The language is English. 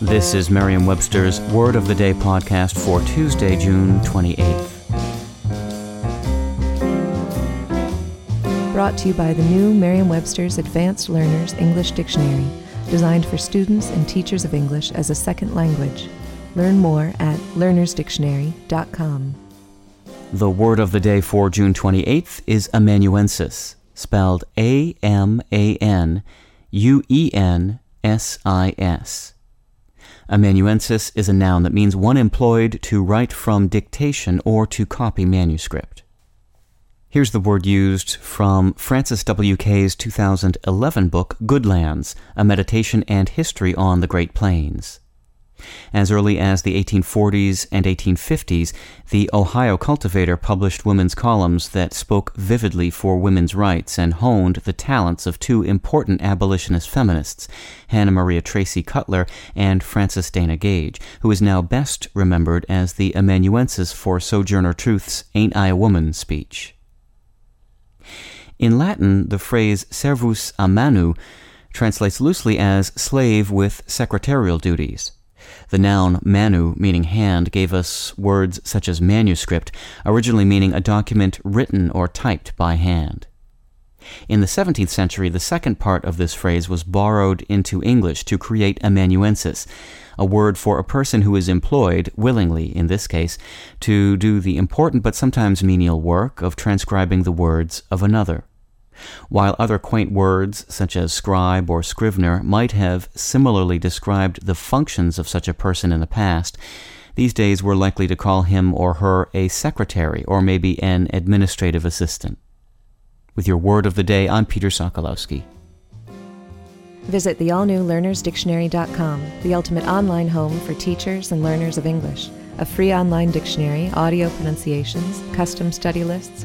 This is Merriam-Webster's Word of the Day podcast for Tuesday, June 28th. Brought to you by the new Merriam-Webster's Advanced Learners English Dictionary, designed for students and teachers of English as a second language. Learn more at learnersdictionary.com. The word of the day for June 28th is amanuensis, spelled A-M-A-N-U-E-N-S-I-S. Amanuensis is a noun that means one employed to write from dictation or to copy manuscript. Here's the word used from Frances W. K's 2011 book, Goodlands: A Meditation and History on the Great Plains. As early as the 1840s and 1850s, the Ohio Cultivator published women's columns that spoke vividly for women's rights and honed the talents of two important abolitionist feminists, Hannah Maria Tracy Cutler and Frances Dana Gage, who is now best remembered as the amanuensis for Sojourner Truth's "Ain't I a Woman" speech. In Latin, the phrase servus a manu translates loosely as slave with secretarial duties. The noun manu, meaning hand, gave us words such as manuscript, originally meaning a document written or typed by hand. In the 17th century, the second part of this phrase was borrowed into English to create amanuensis, a word for a person who is employed, willingly in this case, to do the important but sometimes menial work of transcribing the words of another. While other quaint words, such as scribe or scrivener, might have similarly described the functions of such a person in the past, these days we're likely to call him or her a secretary or maybe an administrative assistant. With your word of the day, I'm Peter Sokolowski. Visit the all-new learnersdictionary.com, the ultimate online home for teachers and learners of English. A free online dictionary, audio pronunciations, custom study lists,